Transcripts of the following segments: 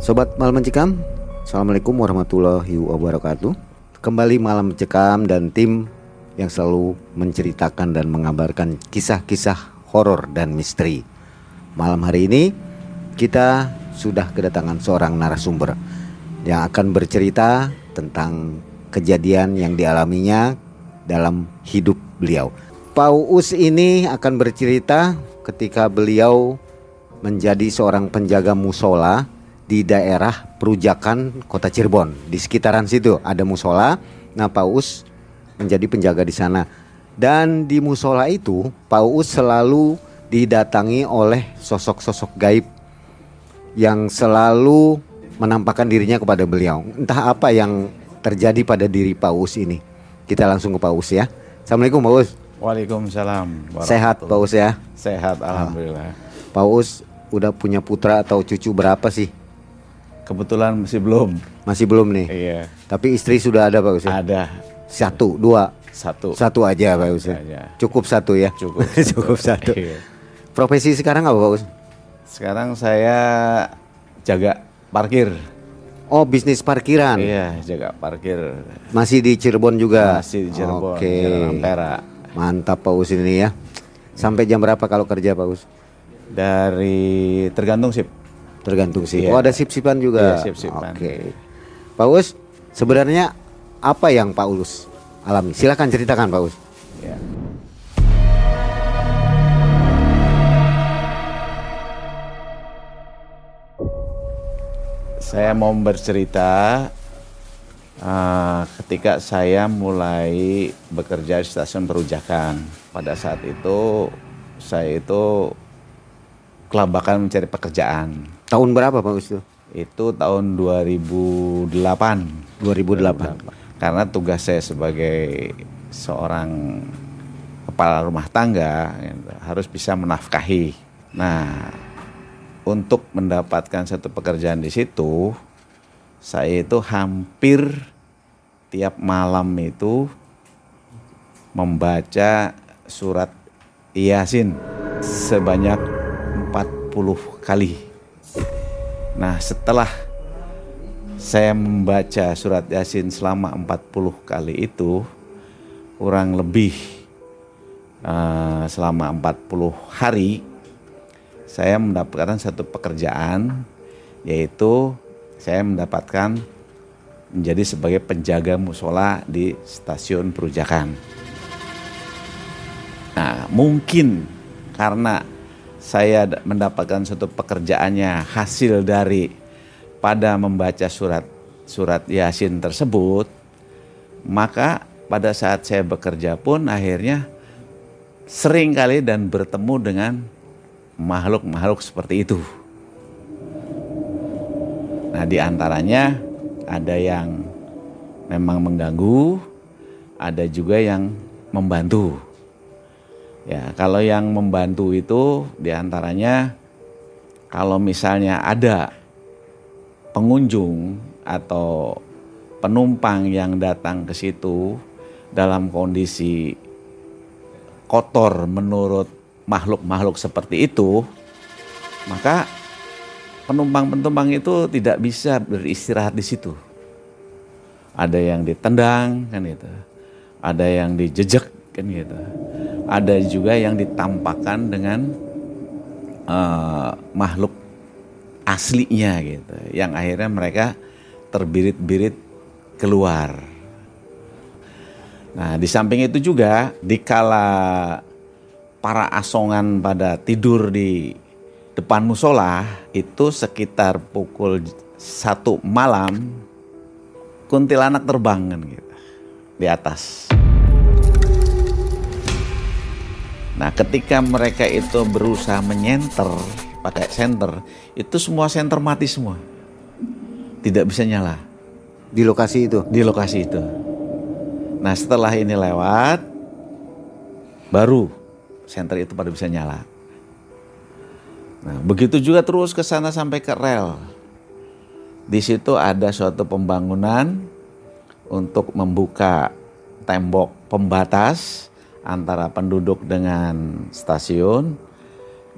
Sobat Malam Mencekam, Assalamualaikum warahmatullahi wabarakatuh. Kembali Malam Mencekam dan tim yang selalu menceritakan dan mengabarkan kisah-kisah horor dan misteri. Malam hari ini kita sudah kedatangan seorang narasumber yang akan bercerita tentang kejadian yang dialaminya dalam hidup beliau. Pak Uus ini akan bercerita ketika beliau menjadi seorang penjaga musola di daerah Perujakan, Kota Cirebon. Di sekitaran situ ada musola. Nah, Pak Uus menjadi penjaga di sana. Dan di musola itu, Pak Uus selalu didatangi oleh sosok-sosok gaib yang selalu menampakkan dirinya kepada beliau. Entah apa yang terjadi pada diri Pak Uus ini. Kita langsung ke Pak Uus ya. Assalamualaikum Pak Uus. Waalaikumsalam. Sehat Pak Uus ya? Sehat, alhamdulillah. Pak Uus udah punya putra atau cucu berapa sih? Kebetulan masih belum. Masih belum nih? Iya. Tapi istri sudah ada Pak Uus ya? Ada. Satu, dua? Satu. Satu aja Pak Uus ya? Cukup satu ya? Cukup satu. Cukup satu. Iya. Profesi sekarang apa Pak Uus? Sekarang saya jaga parkir. Oh, bisnis parkiran? Iya, jaga parkir. Masih di Cirebon juga? Masih di Cirebon. Oke. Jalan Ampera. Mantap Pak Uus ini ya. Sampai jam berapa kalau kerja Pak Uus? Dari tergantung sip. Tergantung sih. Yeah. Oh, ada sip-sipan juga. Yeah, sip-sipan. Oke. Pak Uus, sebenarnya apa yang Pak Uus alami? Silakan ceritakan Pak Uus. Yeah. Saya mau bercerita ketika saya mulai bekerja di stasiun Perujakan. Pada saat itu saya itu kelabakan mencari pekerjaan. Tahun berapa Pak Uus? Itu tahun 2008. 2008. Karena tugas saya sebagai seorang kepala rumah tangga harus bisa menafkahi. Nah, untuk mendapatkan satu pekerjaan di situ, saya itu hampir tiap malam itu membaca surat Yasin sebanyak 40 kali. Nah, setelah saya membaca surat Yasin selama 40 kali itu, kurang lebih selama 40 hari, saya mendapatkan satu pekerjaan, yaitu saya mendapatkan menjadi sebagai penjaga musola di stasiun Perujakan. Nah, mungkin karena saya mendapatkan suatu pekerjaannya hasil dari pada membaca surat Yasin tersebut, maka pada saat saya bekerja pun akhirnya sering kali dan bertemu dengan makhluk-makhluk seperti itu. Nah, di antaranya ada yang memang mengganggu, ada juga yang membantu. Ya, kalau yang membantu itu diantaranya kalau misalnya ada pengunjung atau penumpang yang datang ke situ dalam kondisi kotor menurut makhluk-makhluk seperti itu, maka penumpang-penumpang itu tidak bisa beristirahat di situ. Ada yang ditendang kan gitu, ada yang dijejek kan gitu. Ada juga yang ditampakkan dengan makhluk aslinya gitu, yang akhirnya mereka terbirit-birit keluar. Nah, di samping itu juga dikala para asongan pada tidur di depan musola itu sekitar pukul 1 malam kuntilanak terbang kan gitu di atas. Nah, ketika mereka itu berusaha menyenter, pakai senter, itu semua senter mati semua. Tidak bisa nyala. Di lokasi itu? Di lokasi itu. Nah, setelah ini lewat, baru senter itu pada bisa nyala. Nah, begitu juga terus ke sana sampai ke rel. Di situ ada suatu pembangunan untuk membuka tembok pembatas antara penduduk dengan stasiun.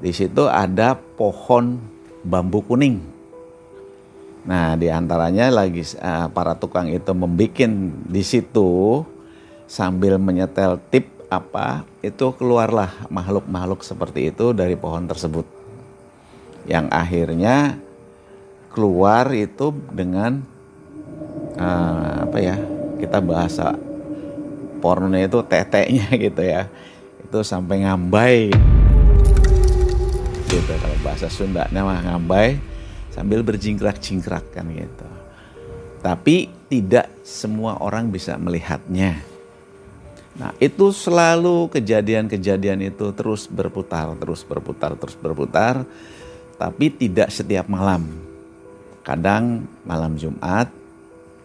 Di situ ada pohon bambu kuning Nah, diantaranya lagi para tukang itu membikin di situ sambil menyetel tip apa, itu keluarlah makhluk-makhluk seperti itu dari pohon tersebut. Yang akhirnya keluar itu dengan kita bahasa pornonya itu teteknya gitu ya. Itu sampai ngambai. Gitu kalau bahasa Sunda namanya ngambai. Sambil berjingkrak-jingkrak kan gitu. Tapi tidak semua orang bisa melihatnya. Nah itu selalu kejadian-kejadian itu terus berputar. Tapi tidak setiap malam. Kadang malam Jumat,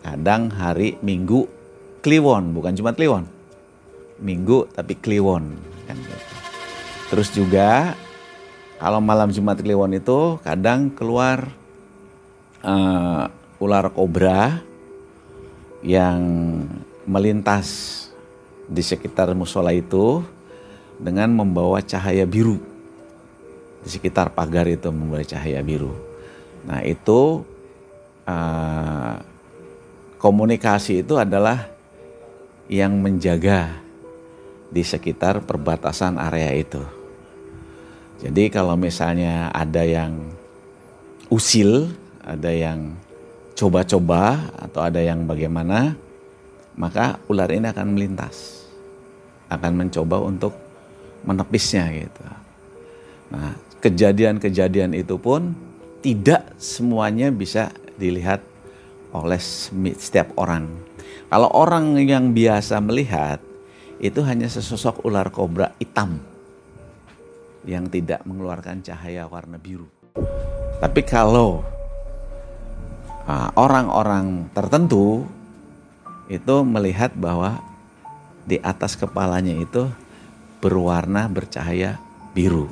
kadang hari Minggu Kliwon. Bukan Jumat Kliwon. Minggu tapi Kliwon. Kan gitu. Terus juga kalau malam Jumat Kliwon itu kadang keluar ular kobra yang melintas di sekitar musola itu dengan membawa cahaya biru. Di sekitar pagar itu membawa cahaya biru. Nah itu komunikasi itu adalah yang menjaga di sekitar perbatasan area itu. Jadi kalau misalnya ada yang usil, ada yang coba-coba atau ada yang bagaimana, maka ular ini akan melintas. Akan mencoba untuk menepisnya gitu. Nah, kejadian-kejadian itu pun tidak semuanya bisa dilihat oleh setiap orang. Kalau orang yang biasa melihat, itu hanya sesosok ular kobra hitam yang tidak mengeluarkan cahaya warna biru. Tapi kalau orang-orang tertentu itu melihat bahwa di atas kepalanya itu berwarna bercahaya biru.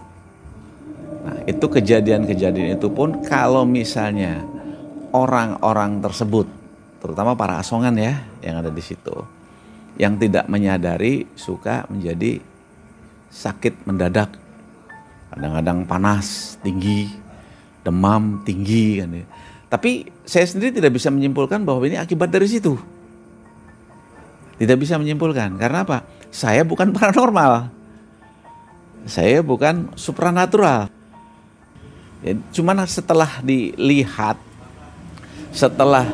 Nah, itu kejadian-kejadian itu pun kalau misalnya orang-orang tersebut, terutama para asongan ya yang ada di situ, yang tidak menyadari suka menjadi sakit mendadak. Kadang-kadang panas tinggi, demam tinggi kan. Tapi saya sendiri tidak bisa menyimpulkan bahwa ini akibat dari situ. Tidak bisa menyimpulkan. Karena apa? Saya bukan paranormal. Saya bukan supranatural. Ya, cuman setelah dilihat, setelah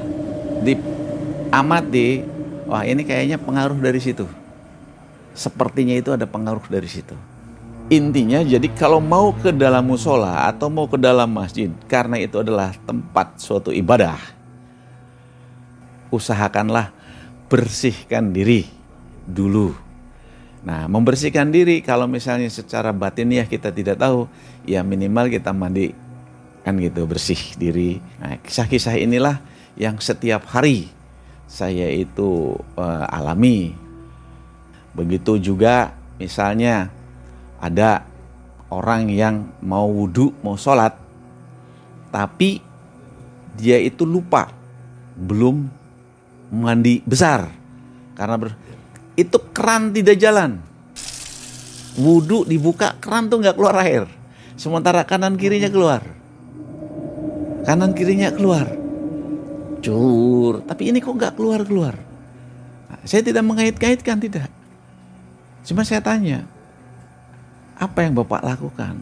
diamati, wah ini kayaknya pengaruh dari situ. Sepertinya itu ada pengaruh dari situ. Intinya jadi kalau mau ke dalam musola atau mau ke dalam masjid, karena itu adalah tempat suatu ibadah, usahakanlah bersihkan diri dulu. Nah membersihkan diri kalau misalnya secara batiniah kita tidak tahu, ya minimal kita mandi kan gitu, bersih diri. Nah kisah-kisah inilah yang setiap hari saya itu alami. Begitu juga misalnya ada orang yang mau wudhu, mau sholat, tapi dia itu lupa, belum mandi besar. Karena itu keran tidak jalan. Wudhu dibuka, keran tuh gak keluar air. Sementara kanan kirinya keluar. Cur, tapi ini kok gak keluar-keluar. Nah, saya tidak mengait-ngaitkan, tidak. Cuma saya tanya, apa yang Bapak lakukan?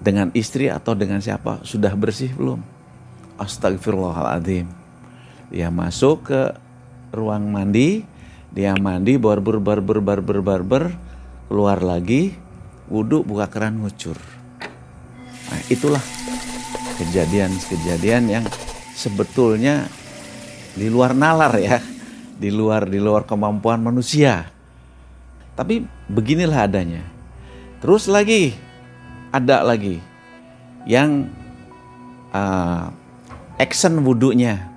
Dengan istri atau dengan siapa? Sudah bersih belum? Astagfirullahaladzim. Dia masuk ke ruang mandi. Dia mandi, barber, keluar lagi, wudhu, buka keran, ngucur. Nah itulah kejadian-kejadian yang sebetulnya di luar nalar ya. Di luar kemampuan manusia. Tapi beginilah adanya. Terus lagi, ada lagi yang action wudunya.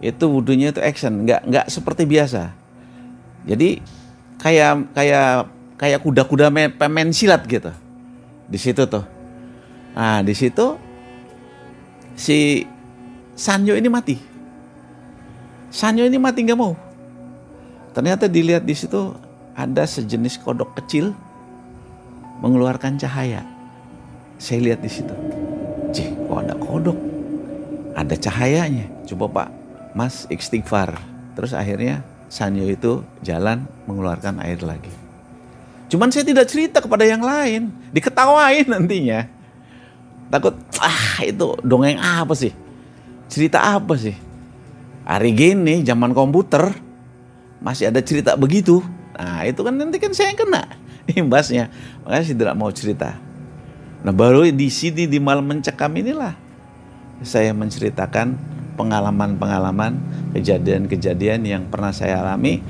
Itu wudunya itu action, nggak seperti biasa. Jadi kayak kuda-kuda pemain silat gitu. Di situ tuh. Nah, di situ si Sanyo ini mati. Sanyo ini mati nggak mau. Ternyata dilihat di situ ada sejenis kodok kecil mengeluarkan cahaya. Saya lihat di situ. Cih, kok ada kodok? Ada cahayanya. Coba Pak, Mas istighfar. Terus akhirnya Sanyo itu jalan mengeluarkan air lagi. Cuman saya tidak cerita kepada yang lain. Diketawain nantinya. Takut, itu dongeng apa sih? Cerita apa sih? Hari gini, zaman komputer, masih ada cerita begitu. Nah itu kan nanti kan saya yang kena imbasnya. Makanya saya tidak mau cerita. Nah baru di sini, di Malam Mencekam inilah, saya menceritakan pengalaman-pengalaman, kejadian-kejadian yang pernah saya alami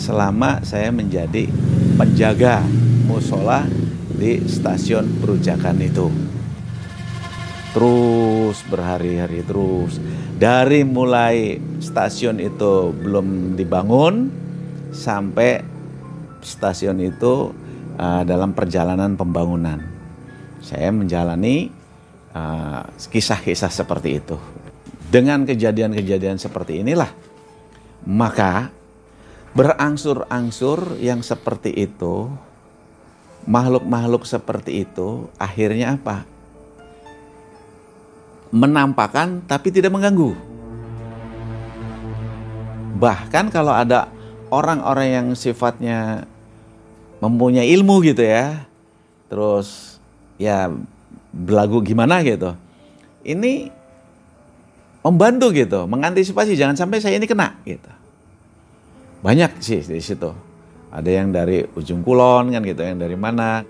selama saya menjadi penjaga musola di stasiun Perujakan itu. Terus berhari-hari terus. Dari mulai stasiun itu belum dibangun sampai stasiun itu dalam perjalanan pembangunan. Saya menjalani kisah-kisah seperti itu. Dengan kejadian-kejadian seperti inilah, maka berangsur-angsur yang seperti itu, makhluk-makhluk seperti itu akhirnya apa? Menampakkan tapi tidak mengganggu. Bahkan kalau ada orang-orang yang sifatnya mempunyai ilmu gitu ya, terus ya belagu gimana gitu, ini membantu gitu, mengantisipasi jangan sampai saya ini kena gitu. Banyak sih di situ. Ada yang dari ujung kulon kan gitu, yang dari mana.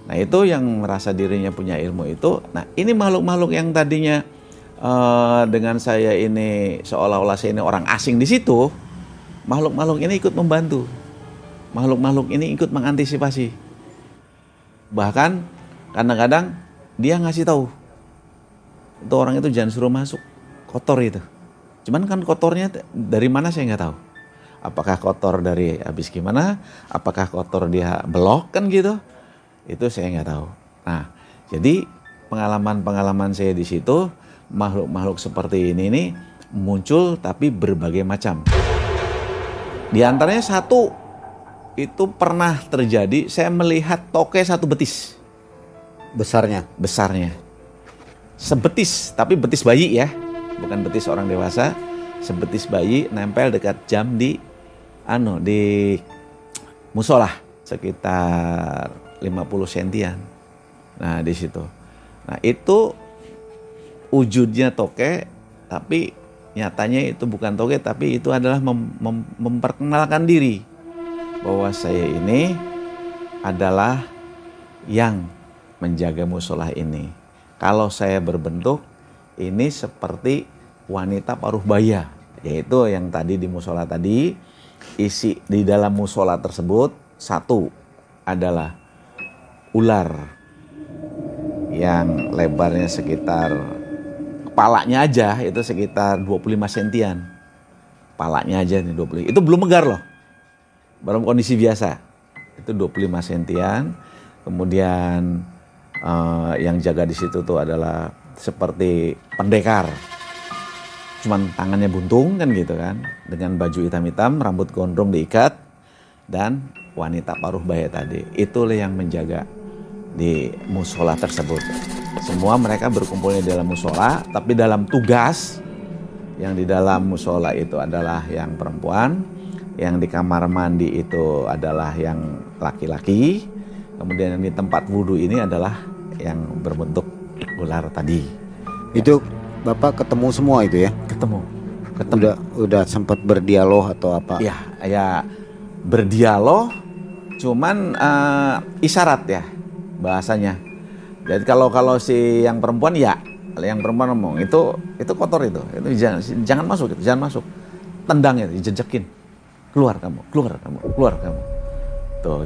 Nah itu yang merasa dirinya punya ilmu itu. Nah ini makhluk-makhluk yang tadinya dengan saya ini seolah-olah saya ini orang asing di situ. Makhluk-makhluk ini ikut membantu. Makhluk-makhluk ini ikut mengantisipasi. Bahkan kadang-kadang dia ngasih tahu, itu orang itu jangan suruh masuk, kotor itu. Cuman kan kotornya dari mana saya nggak tahu. Apakah kotor dari habis gimana? Apakah kotor dia belok kan gitu? Itu saya nggak tahu. Nah, jadi pengalaman-pengalaman saya di situ, makhluk-makhluk seperti ini nih muncul tapi berbagai macam. Di antaranya satu itu pernah terjadi, saya melihat tokek satu betis. Besarnya? Besarnya. Sebetis, tapi betis bayi ya. Bukan betis orang dewasa. Sebetis bayi nempel dekat jam di di musola sekitar 50 sentian. Nah, di situ. Nah, itu wujudnya tokek tapi nyatanya itu bukan tokek, tapi itu adalah memperkenalkan diri bahwa saya ini adalah yang menjaga musola ini. Kalau saya berbentuk ini seperti wanita paruh baya, yaitu yang tadi di musola tadi. Isi di dalam musola tersebut satu adalah ular yang lebarnya sekitar, kepalanya aja itu sekitar 25 sentian. Kepalanya aja nih 25. Itu belum megar loh. Baru kondisi biasa. Itu 25 sentian. Kemudian yang jaga di situ tuh adalah seperti pendekar. Cuman tangannya buntung kan gitu kan. Dengan baju hitam-hitam, rambut gondrong diikat. Dan wanita paruh baya tadi. Itulah yang menjaga di musola tersebut. Semua mereka berkumpulnya di dalam musola. Tapi dalam tugas, yang di dalam musola itu adalah yang perempuan. Yang di kamar mandi itu adalah yang laki-laki. Kemudian yang di tempat wudhu ini adalah yang berbentuk ular tadi. Itu Bapak ketemu semua itu ya? Ketemu. Udah sempat berdialog atau apa? Ya berdialog, cuman isyarat ya bahasanya. Jadi kalau si yang perempuan ngomong itu kotor itu jangan masuk gitu, jangan masuk. Tendang itu, jejekin. Keluar kamu. Tuh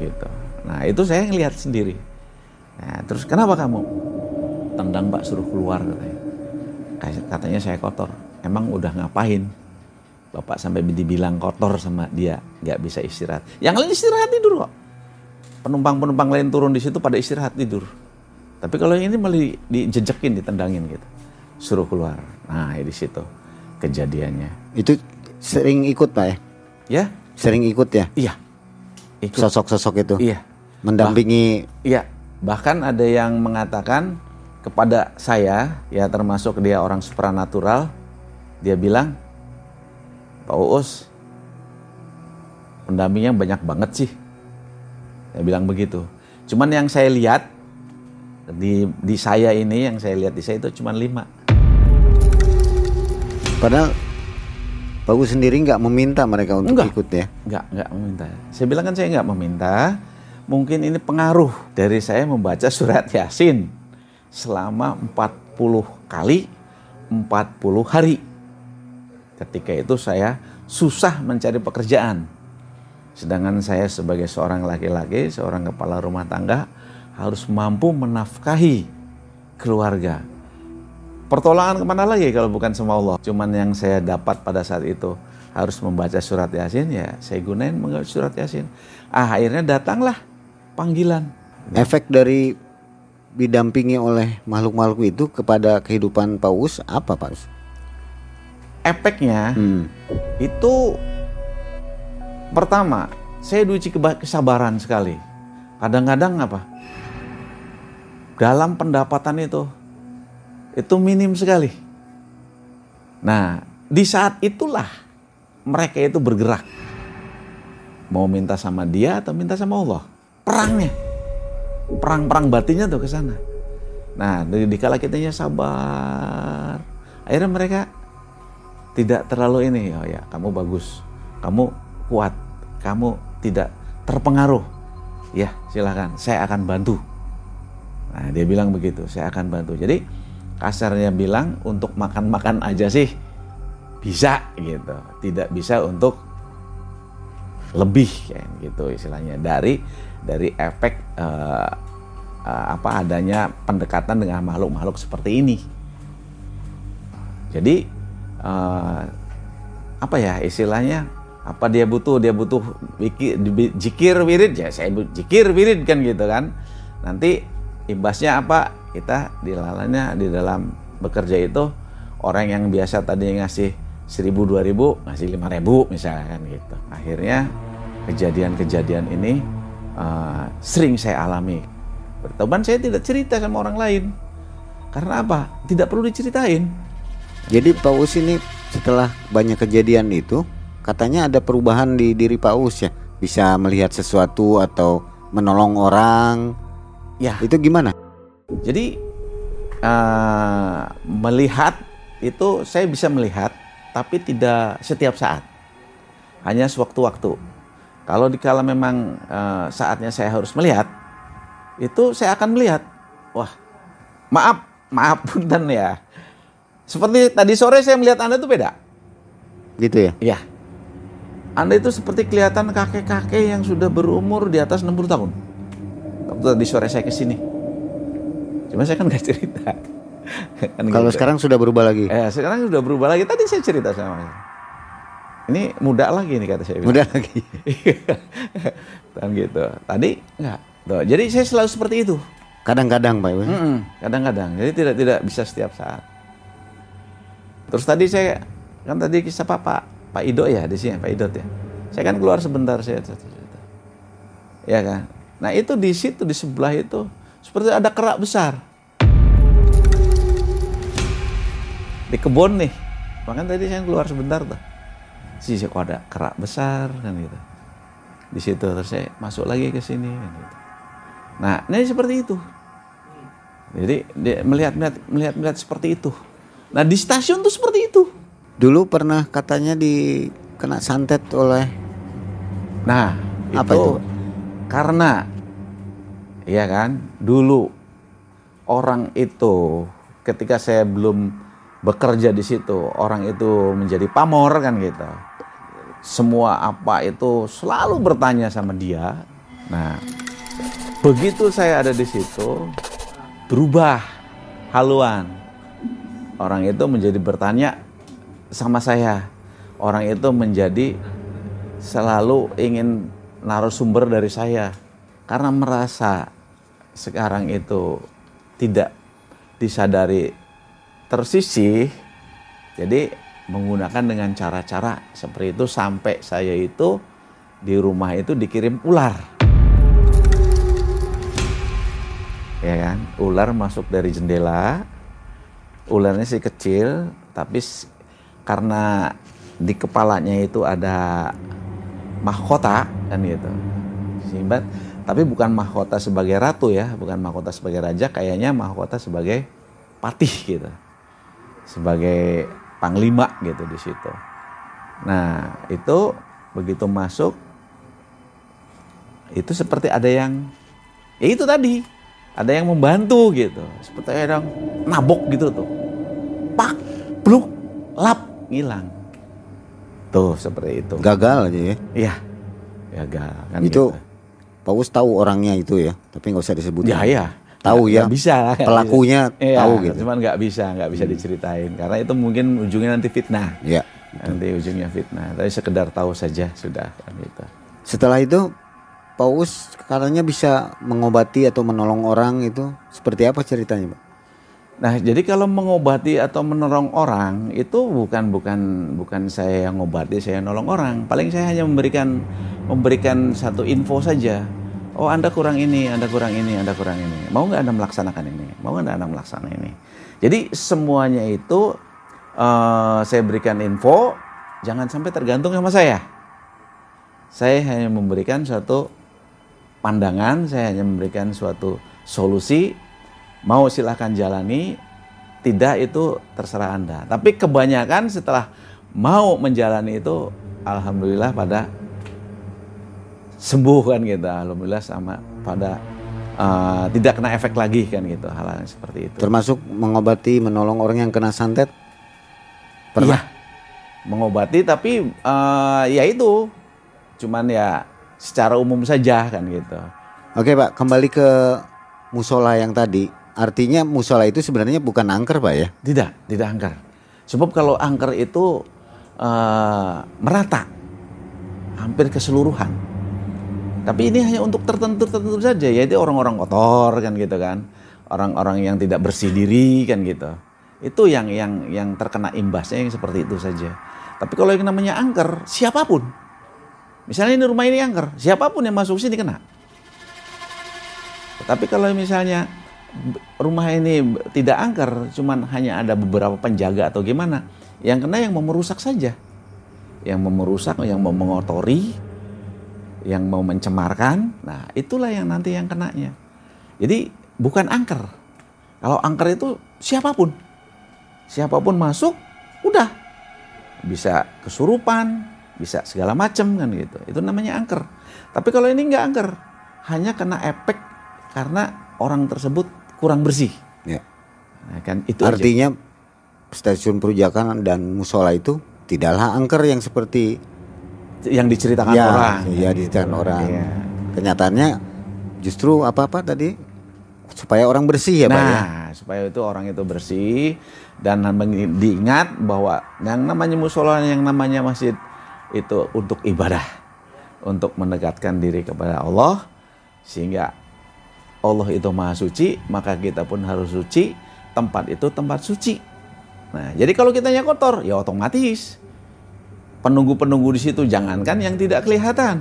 gitu. Nah, itu saya ngelihat sendiri. Nah, terus kenapa kamu? Tendang Pak, suruh keluar katanya saya kotor. Emang udah ngapain? Bapak sampai dibilang kotor sama dia, nggak bisa istirahat. Yang lain istirahat tidur kok. Penumpang-penumpang lain turun di situ pada istirahat tidur. Tapi kalau ini malah dijejekin, ditendangin gitu. Suruh keluar. Nah, di situ kejadiannya. Itu sering ikut Pak ya? Ya, sering ikut ya? Iya. Ikut. Sosok-sosok itu. Iya. Mendampingi. Iya. Bahkan ada yang mengatakan kepada saya, ya termasuk dia orang supranatural, dia bilang, Pak Uus, pendampingnya banyak banget sih. Dia bilang begitu. Cuman yang saya lihat di saya ini, yang saya lihat di saya itu cuma 5. Padahal Pak Uus sendiri nggak meminta mereka untuk ikut ya? Nggak meminta. Saya bilang kan saya nggak meminta, mungkin ini pengaruh dari saya membaca surat Yasin selama 40 kali, 40 hari. Ketika itu saya susah mencari pekerjaan. Sedangkan saya sebagai seorang laki-laki, seorang kepala rumah tangga, harus mampu menafkahi keluarga. Pertolongan kemana lagi kalau bukan sama Allah? Cuman yang saya dapat pada saat itu harus membaca surat Yasin, ya saya gunain membaca surat Yasin. Akhirnya datanglah panggilan. Efek dari didampingi oleh makhluk-makhluk itu kepada kehidupan Pak Uus apa Pak Uus? Efeknya itu pertama saya diuji kesabaran sekali. Kadang-kadang apa? Dalam pendapatan itu minim sekali. Nah, di saat itulah mereka itu bergerak. Mau minta sama dia atau minta sama Allah. Perangnya. Perang-perang batinnya tuh ke sana. Nah, dikala kitanya sabar. Akhirnya mereka tidak terlalu ini. Oh ya, kamu bagus. Kamu kuat. Kamu tidak terpengaruh. Ya, silakan. Saya akan bantu. Nah, dia bilang begitu. Saya akan bantu. Jadi kasarnya bilang untuk makan-makan aja sih bisa gitu, tidak bisa untuk lebih kan gitu istilahnya dari efek adanya pendekatan dengan makhluk-makhluk seperti ini. Jadi dia butuh zikir wirid, ya saya zikir wirid kan gitu kan. Nanti imbasnya apa? Kita dilalanya di dalam bekerja itu orang yang biasa tadi ngasih 1.000, 2.000 ngasih 5.000 misalkan gitu. Akhirnya kejadian-kejadian ini sering saya alami. Bertobat saya tidak cerita sama orang lain. Karena apa? Tidak perlu diceritain. Jadi Pak Uus ini setelah banyak kejadian itu katanya ada perubahan di diri Pak Uus ya? Bisa melihat sesuatu atau menolong orang. Ya. Itu gimana? Jadi melihat itu saya bisa melihat, tapi tidak setiap saat, hanya sewaktu-waktu. Kalau dikala memang saatnya saya harus melihat, itu saya akan melihat. Wah, maaf punten ya. Seperti tadi sore saya melihat Anda itu beda. Gitu ya? Iya. Anda itu seperti kelihatan kakek-kakek yang sudah berumur di atas 60 tahun. Waktu tadi sore saya kesini. Cuma saya kan gak cerita. Kalau gitu. Sekarang sudah berubah lagi? Sekarang sudah berubah lagi. Tadi saya cerita sama dia. Ini muda lagi nih kata saya. Muda lagi? Dan gitu. Tadi enggak. Tuh, jadi saya selalu seperti itu. Kadang-kadang Pak. Kadang-kadang. Jadi tidak bisa setiap saat. Terus tadi saya, kan tadi kisah Pak Ido ya di sini, Pak Idot ya. Saya kan keluar sebentar saya cerita. Ya kan? Nah itu di situ, di sebelah itu. Seperti ada kerak besar. Di kebun nih. Makanya tadi saya keluar sebentar tuh. Sisi kok ada kerak besar kan gitu. Di situ terus saya masuk lagi ke sini kan gitu. Nah, ini seperti itu. Jadi dia melihat seperti itu. Nah, di stasiun tuh seperti itu. Dulu pernah katanya dikena santet oleh apa itu? Karena iya kan, dulu orang itu ketika saya belum bekerja di situ, orang itu menjadi pamor kan gitu. Semua apa itu selalu bertanya sama dia. Nah, begitu saya ada di situ, berubah haluan. Orang itu menjadi bertanya sama saya. Orang itu menjadi selalu ingin narasumber dari saya. Karena merasa sekarang itu tidak disadari tersisih, jadi menggunakan dengan cara-cara seperti itu sampai saya itu di rumah itu dikirim ular. ya kan? Ular masuk dari jendela, ularnya sih kecil, tapi karena di kepalanya itu ada mahkota kan gitu, sibat. Tapi bukan mahkota sebagai ratu ya, bukan mahkota sebagai raja, kayaknya mahkota sebagai patih gitu, sebagai panglima gitu di situ. Nah itu begitu masuk, itu seperti ada yang, ya itu tadi, ada yang membantu gitu, seperti ada yang nabok gitu tuh, pak, bluk, lap, hilang. Tuh seperti itu. Gagal aja ya? Iya, gagal kan itu. Gitu. Pak Uus tahu orangnya itu ya, tapi nggak usah disebutin. Ya ya, tahu ya. Gak bisa lah, pelakunya bisa. Tahu ya, gitu. Cuman nggak bisa diceritain karena itu mungkin ujungnya nanti fitnah. Ya. Gitu. Nanti ujungnya fitnah. Tapi sekedar tahu saja sudah kan gitu. Setelah itu, Pak Uus katanya bisa mengobati atau menolong orang itu seperti apa ceritanya, Pak? Nah, jadi kalau mengobati atau menolong orang itu bukan saya yang ngobati, saya yang nolong orang. Paling saya hanya memberikan satu info saja. Oh, Anda kurang ini, Anda kurang ini, Anda kurang ini. Mau nggak Anda melaksanakan ini? Mau nggak Anda melaksanakan ini? Jadi semuanya itu saya berikan info, jangan sampai tergantung sama saya. Saya hanya memberikan suatu pandangan, saya hanya memberikan suatu solusi. Mau silahkan jalani, tidak itu terserah Anda. Tapi kebanyakan setelah mau menjalani itu, alhamdulillah pada sembuh kan gitu. Alhamdulillah sama pada tidak kena efek lagi kan gitu, hal-hal seperti itu. Termasuk mengobati, menolong orang yang kena santet? Pernah? Iya, mengobati tapi ya itu, cuman ya secara umum saja kan gitu. Oke Pak, kembali ke musola yang tadi. Artinya musola itu sebenarnya bukan angker, Pak ya? Tidak angker. Sebab kalau angker itu merata, hampir keseluruhan. Tapi ini hanya untuk tertentu saja, yaitu orang-orang kotor kan gitu kan, orang-orang yang tidak bersih diri kan gitu. Itu yang terkena imbasnya yang seperti itu saja. Tapi kalau yang namanya angker, siapapun, misalnya ini rumah ini angker, siapapun yang masuk sini kena. Tapi kalau misalnya rumah ini tidak angker, cuman hanya ada beberapa penjaga atau gimana, yang kena yang mau merusak saja. Yang mau merusak, yang mau mengotori, yang mau mencemarkan, nah itulah yang nanti yang kenanya. Jadi bukan angker. Kalau angker itu siapapun masuk, udah. Bisa kesurupan, bisa segala macam kan gitu. Itu namanya angker. Tapi kalau ini nggak angker, hanya kena efek karena orang tersebut kurang bersih. Ya. Nah, kan itu artinya aja. Stasiun Perujakan dan musola itu tidaklah angker yang seperti yang diceritakan ya, orang. Iya, gitu. Diceritakan orang. Ya. Kenyataannya justru apa-apa tadi supaya orang bersih ya, Pak ya. Supaya itu orang itu bersih dan diingat bahwa yang namanya musola, yang namanya masjid itu untuk ibadah, untuk mendekatkan diri kepada Allah sehingga Allah itu maha suci, maka kita pun harus suci, tempat itu tempat suci. Nah, jadi kalau kitanya kotor, ya otomatis. Penunggu-penunggu di situ, jangankan yang tidak kelihatan.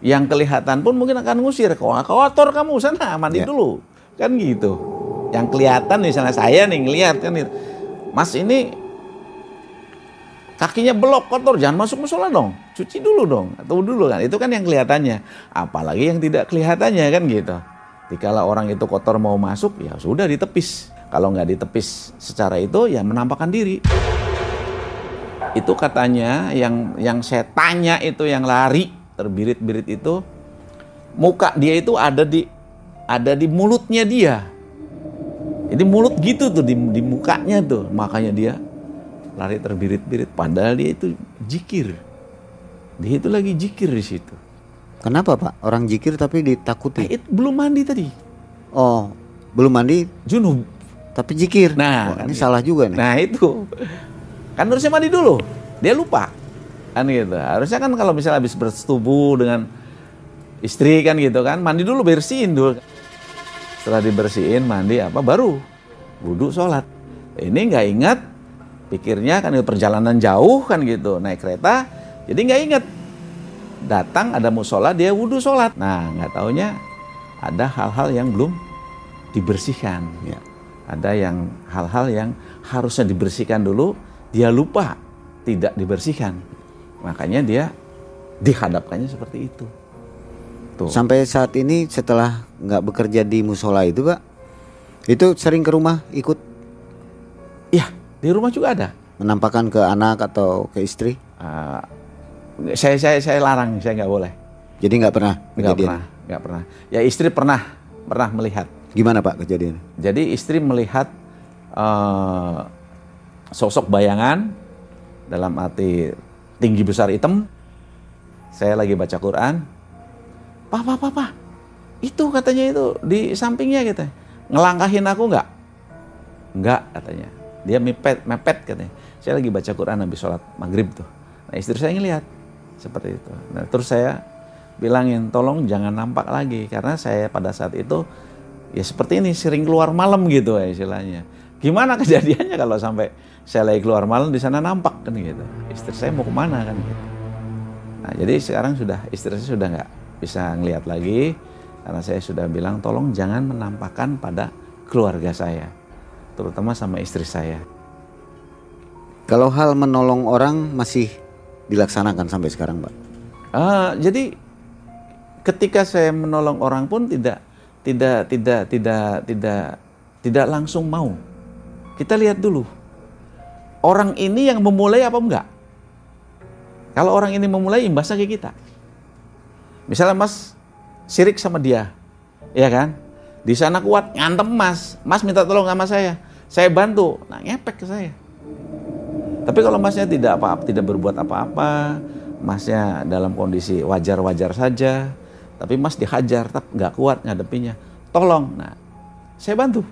Yang kelihatan pun mungkin akan ngusir, kotor kamu, sana mandi dulu. Kan gitu. Yang kelihatan misalnya saya nih, ngelihat kan gitu. Mas ini kakinya belok, kotor, jangan masuk musola dong. Cuci dulu dong, atau dulu kan. Itu kan yang kelihatannya. Apalagi yang tidak kelihatannya kan gitu. Jikalau orang itu kotor mau masuk, ya sudah ditepis. Kalau nggak ditepis secara itu, ya menampakkan diri. Itu katanya yang saya tanya itu yang lari terbirit-birit itu, muka dia itu ada di mulutnya dia. Jadi mulut gitu tuh di mukanya tuh, makanya dia lari terbirit-birit. Padahal dia itu zikir. Dia itu lagi zikir di situ. Kenapa Pak? Orang zikir tapi ditakuti. Belum mandi tadi. Oh, belum mandi. Junub. Tapi zikir. Nah, wah, ini salah juga nih. Nah itu. Kan harusnya mandi dulu. Dia lupa. Kan gitu. Harusnya kan kalau misalnya habis bersetubuh dengan istri kan gitu kan. Mandi dulu, bersihin dulu. Setelah dibersihin, mandi apa, baru wudu, sholat. Ini gak ingat. Pikirnya kan perjalanan jauh kan gitu. Naik kereta. Jadi gak ingat. Datang ada musola, dia wudhu sholat. Nah, nggak taunya ada hal-hal yang belum dibersihkan. Ya. Ada yang hal-hal yang harusnya dibersihkan dulu, dia lupa tidak dibersihkan. Makanya dia dihadapkannya seperti itu. Tuh. Sampai saat ini setelah nggak bekerja di musola itu, Pak, itu sering ke rumah ikut? Iya, di rumah juga ada. Menampakkan ke anak atau ke istri? Saya larang, saya nggak boleh. Jadi nggak pernah? Nggak pernah. Ya istri pernah melihat. Gimana Pak kejadian? Jadi istri melihat sosok bayangan dalam arti tinggi besar hitam. Saya lagi baca Quran. Papa, itu katanya itu di sampingnya gitu. Ngelangkahin aku nggak? Nggak katanya. Dia mepet katanya. Saya lagi baca Quran habis sholat maghrib tuh. Nah istri saya ngelihat seperti itu. Nah, terus saya bilangin tolong jangan nampak lagi karena saya pada saat itu ya seperti ini, sering keluar malam gitu ya istilahnya. Gimana kejadiannya kalau sampai saya lagi keluar malam di sana nampak kan gitu. Istri saya mau kemana kan gitu. Nah jadi sekarang sudah, istri saya sudah nggak bisa ngelihat lagi. Karena saya sudah bilang tolong jangan menampakkan pada keluarga saya. Terutama sama istri saya. Kalau hal menolong orang masih dilaksanakan sampai sekarang Pak? Jadi ketika saya menolong orang pun tidak langsung mau. Kita lihat dulu orang ini yang memulai apa enggak. Kalau orang ini memulai imbasnya ke kita. Misalnya Mas sirik sama dia, ya kan? Di sana kuat ngantem Mas minta tolong sama saya bantu, nah ngepek ke saya. Tapi kalau Masnya tidak berbuat apa-apa, Masnya dalam kondisi wajar-wajar saja. Tapi Mas dihajar, nggak kuat ngadepinya. Tolong, nah saya bantu.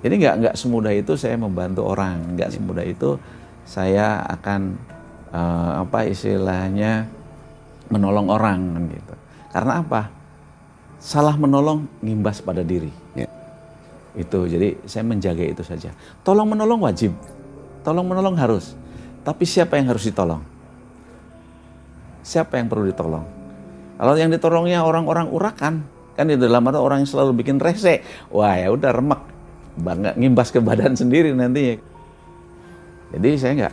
Jadi nggak semudah itu saya membantu orang, nggak semudah itu saya akan menolong orang kan gitu. Karena apa? Salah menolong ngimbas pada diri. Ya. Itu jadi saya menjaga itu saja. Tolong menolong wajib, tolong menolong harus. Tapi siapa yang harus ditolong? Siapa yang perlu ditolong? Kalau yang ditolongnya orang-orang urakan, kan di dalam ada orang yang selalu bikin rese. Wah ya udah remek, nggak ngimbas ke badan sendiri nantinya. Jadi saya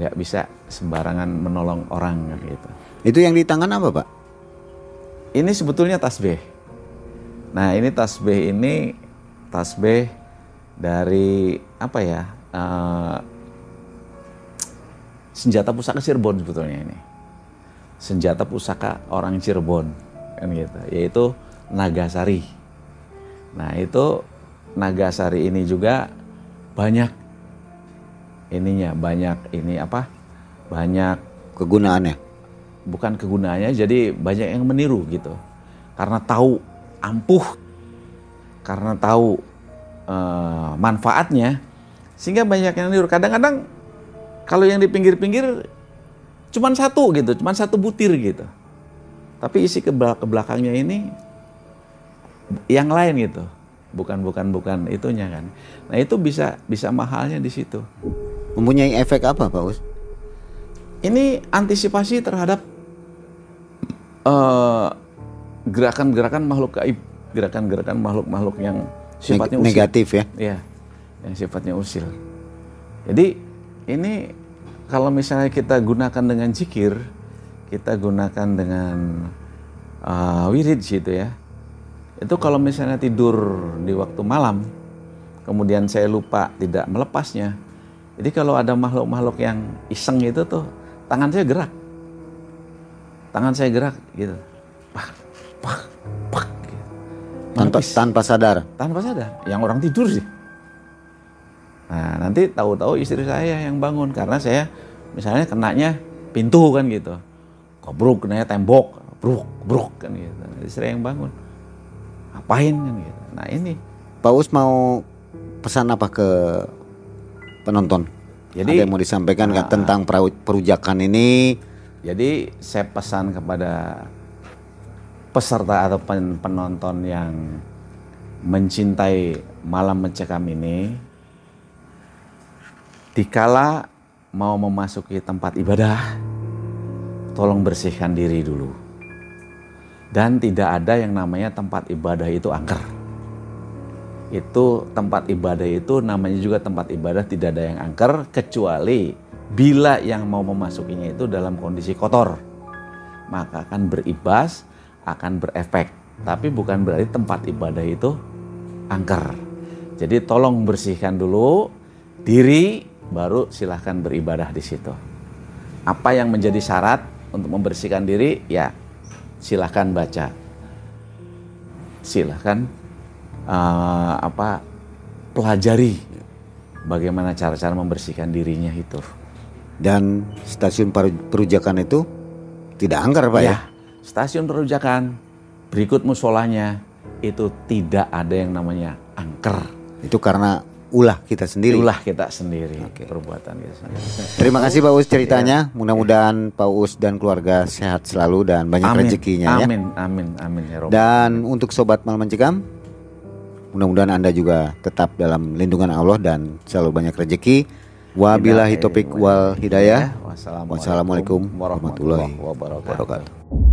nggak bisa sembarangan menolong orang gitu. Itu yang di tangan apa Pak? Ini sebetulnya tasbih. Nah ini tasbih dari senjata pusaka Cirebon sebetulnya ini. Senjata pusaka orang Cirebon kan gitu, yaitu Nagasari. Nah itu Nagasari ini juga banyak kegunaannya. Bukan kegunaannya, jadi banyak yang meniru gitu. Karena tahu ampuh, karena tahu manfaatnya, sehingga banyak yang meniru. Kadang-kadang kalau yang di pinggir-pinggir cuman satu gitu, cuman satu butir gitu. Tapi isi kebelakangnya ini yang lain gitu. Bukan itunya kan. Nah, itu bisa mahalnya di situ. Mempunyai efek apa, Pak Uus? Ini antisipasi terhadap gerakan-gerakan makhluk gaib, gerakan-gerakan makhluk yang sifatnya usil. Negatif ya. Iya. Yang sifatnya usil. Jadi ini kalau misalnya kita gunakan dengan zikir, kita gunakan dengan wirid gitu ya. Itu kalau misalnya tidur di waktu malam, kemudian saya lupa tidak melepasnya. Jadi kalau ada makhluk-makhluk yang iseng itu tuh, tangan saya gerak gitu. Pak. Gitu. Tanpa sadar. Yang orang tidur sih. Nah nanti tahu-tahu istri saya yang bangun karena saya misalnya kenanya pintu kan gitu, kobruk kenanya tembok, bruk kan gitu. Istri yang bangun, ngapain kan gitu. Nah ini Pak Uus mau pesan apa ke penonton? Jadi ada yang mau disampaikan kan tentang perujakan ini? Jadi saya pesan kepada peserta atau penonton yang mencintai Malam Mencekam ini. Dikala mau memasuki tempat ibadah, tolong bersihkan diri dulu. Dan tidak ada yang namanya tempat ibadah itu angker. itu tempat ibadah itu namanya juga tempat ibadah, tidak ada yang angker kecuali bila yang mau memasukinya itu dalam kondisi kotor, maka akan beribas, akan berefek. Tapi bukan berarti tempat ibadah itu angker. Jadi tolong bersihkan dulu diri, baru silahkan beribadah di situ. Apa yang menjadi syarat untuk membersihkan diri? Ya, silahkan baca, silahkan pelajari bagaimana cara-cara membersihkan dirinya itu. Dan stasiun Perujakan itu tidak angker, Pak, ya? Stasiun Perujakan berikut musolanya itu tidak ada yang namanya angker. Itu karena ulah kita sendiri, okay, perbuatan kita sendiri. Terima kasih Pak Uus ceritanya. Mudah-mudahan Pak Uus dan keluarga sehat selalu dan banyak rezekinya. Amin, ya Rob. Dan untuk Sobat Malam Mencekam, mudah-mudahan Anda juga tetap dalam lindungan Allah dan selalu banyak rezeki. Wabillahi taufik wal hidayah. Wassalamualaikum warahmatullahi wabarakatuh.